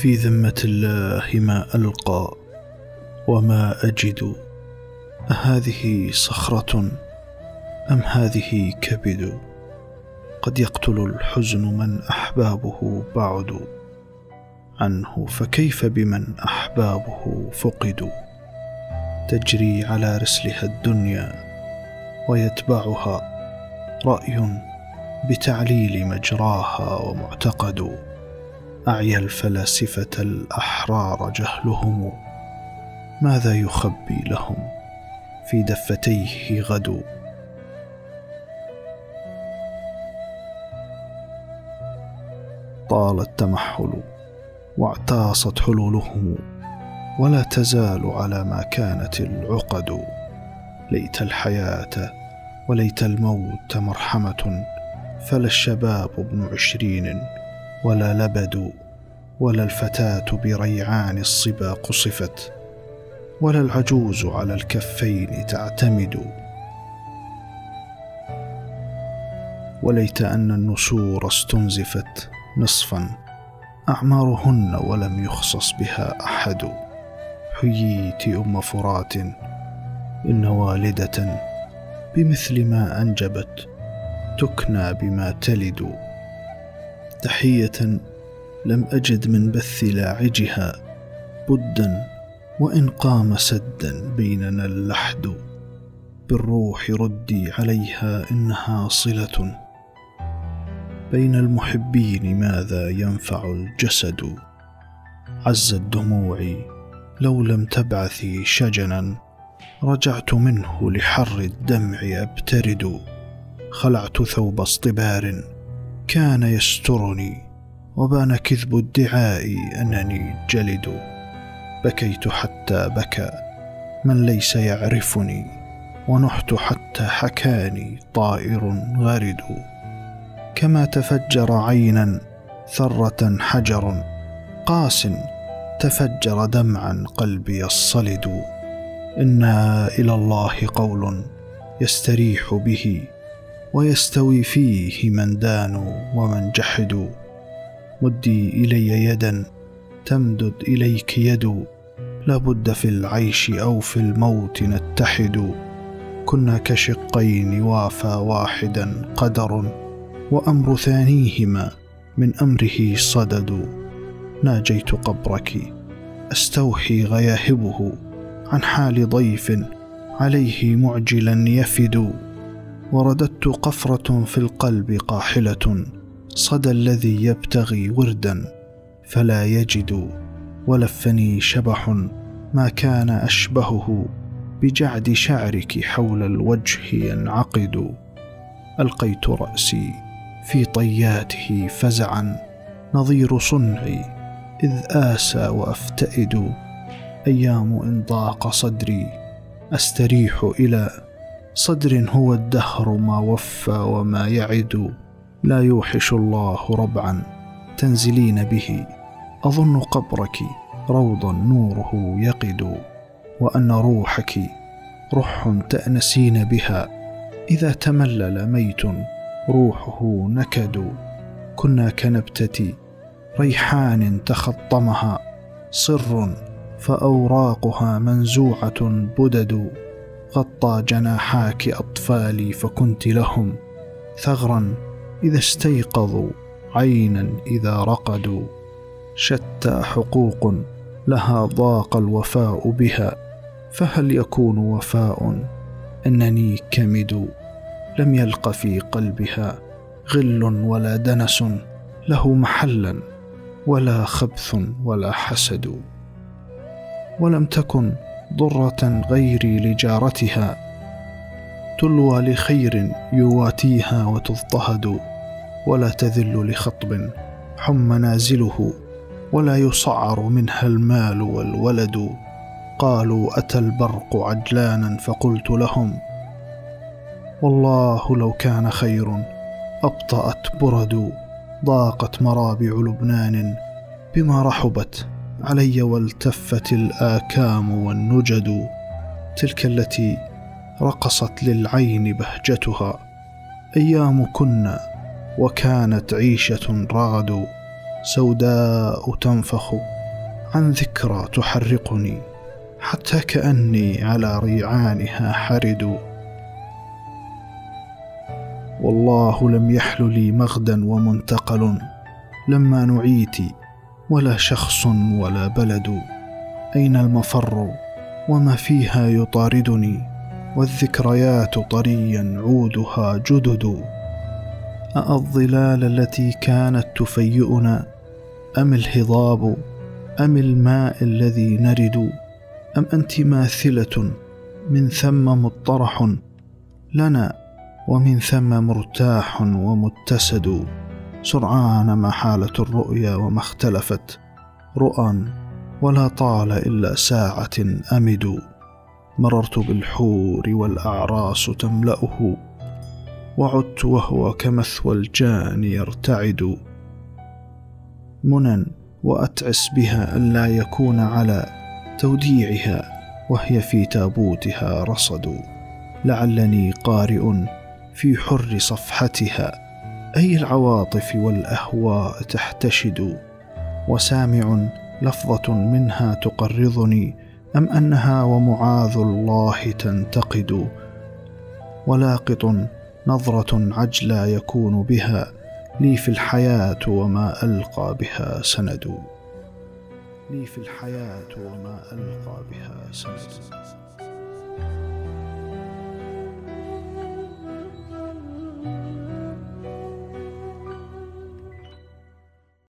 في ذمة الله ما ألقى وما أجد، أهذه صخرة أم هذه كبد؟ قد يقتل الحزن من أحبابه بعد عنه، فكيف بمن أحبابه فقد؟ تجري على رسلها الدنيا ويتبعها رأي بتعليل مجراها ومعتقد، أعيا الفلاسفة الأحرار جهلهم، ماذا يخبي لهم في دفتيه غد؟ طال التمحل واعتاصت حلولهم، ولا تزال على ما كانت العقد، ليت الحياة وليت الموت مرحمة، فلا الشباب ابن 20 ولا لبد، ولا الفتاة بريعان الصبا قصفت، ولا العجوز على الكفين تعتمد، وليت أن النسور استنزفت نصفا أعمارهن ولم يخصص بها أحد. حييت أم فرات إن والدة بمثل ما أنجبت تكنى بما تلد، تحية لم أجد من بث لاعجها بدا، وإن قام سدا بيننا اللحد، بالروح ردي عليها إنها صلة، بين المحبين ماذا ينفع الجسد؟ عزت دموعي لو لم تبعثي شجنا، رجعت منه لحر الدمع أبترد، خلعت ثوب اصطبار كان يسترني، وبان كذب ادعائي أنني جلد، بكيت حتى بكى من ليس يعرفني، ونحت حتى حكاني طائر غرد، كما تفجر عينا ثرة حجر قاس، تفجر دمعا قلبي الصلد، إنا إلى الله قول يستريح به، ويستوي فيه من دانوا ومن جحدوا، مدي إلي يدا تمدد إليك يد، لابد في العيش أو في الموت نتحد، كنا كشقين وافى واحدا قدر، وأمر ثانيهما من أمره صدد، ناجيت قبرك أستوحي غياهبه، عن حال ضيف عليه معجلا يفد، ورددت قفرة في القلب قاحلة، صدى الذي يبتغي وردا فلا يجد، ولفني شبح ما كان أشبهه، بجعد شعرك حول الوجه ينعقد، ألقيت رأسي في طياته فزعا، نظير صنعي إذ آسى وأفتئد، أيام إن ضاق صدري أستريح إلى صدر، هو الدهر ما وفى وما يعد، لا يوحش الله ربعا تنزلين به، أظن قبرك روضا نوره يقد، وأن روحك رح تأنسين بها، إذا تملل ميت روحه نكد، كنا كنبتة ريحان تخطمها صر، فأوراقها منزوعة بدد، غطى جناحاك أطفالي فكنت لهم ثغرا إذا استيقظوا، عينا إذا رقدوا، شتى حقوق لها ضاق الوفاء بها، فهل يكون وفاء أنني كمد، لم يلق في قلبها غل ولا دنس له محلا، ولا خبث ولا حسد، ولم تكن ضرة غيري لجارتها، تلوى لخير يواتيها وتضطهد، ولا تذل لخطب حم نازله، ولا يصعر منها المال والولد، قالوا أتى البرق عجلانا، فقلت لهم والله لو كان خير أبطأت برد، ضاقت مرابع لبنان بما رحبت علي، والتفت الآكام والنجد، تلك التي رقصت للعين بهجتها، أيام كنا وكانت عيشة رغد، سوداء تنفخ عن ذكرى تحرقني حتى كأني على ريعانها حرد. والله لم يحل لي مغدا ومنتقل لما نعيتي، ولا شخص ولا بلد. أين المفر وما فيها يطاردني، والذكريات طريا عودها جدد. أالظلال التي كانت تفيئنا، أم الهضاب، أم الماء الذي نرد، أم أنت ماثلة من ثم مطرح لنا، ومن ثم مرتاح ومتسد. سرعان ما حالت الرؤيا وما اختلفت رؤى، ولا طال إلا ساعة أمد. مررت بالحور والأعراس تملأه، وعدت وهو كمثوى الجان يرتعد. منى وأتعس بها ألا يكون على توديعها، وهي في تابوتها رصد. لعلني قارئ في حر صفحتها، أي العواطف والأهواء تحتشد. وسامع لفظة منها تقرضني، أم أنها ومعاذ الله تنتقد. ولاقط نظرة عجلة يكون بها لي في الحياة، وما ألقى بها سند.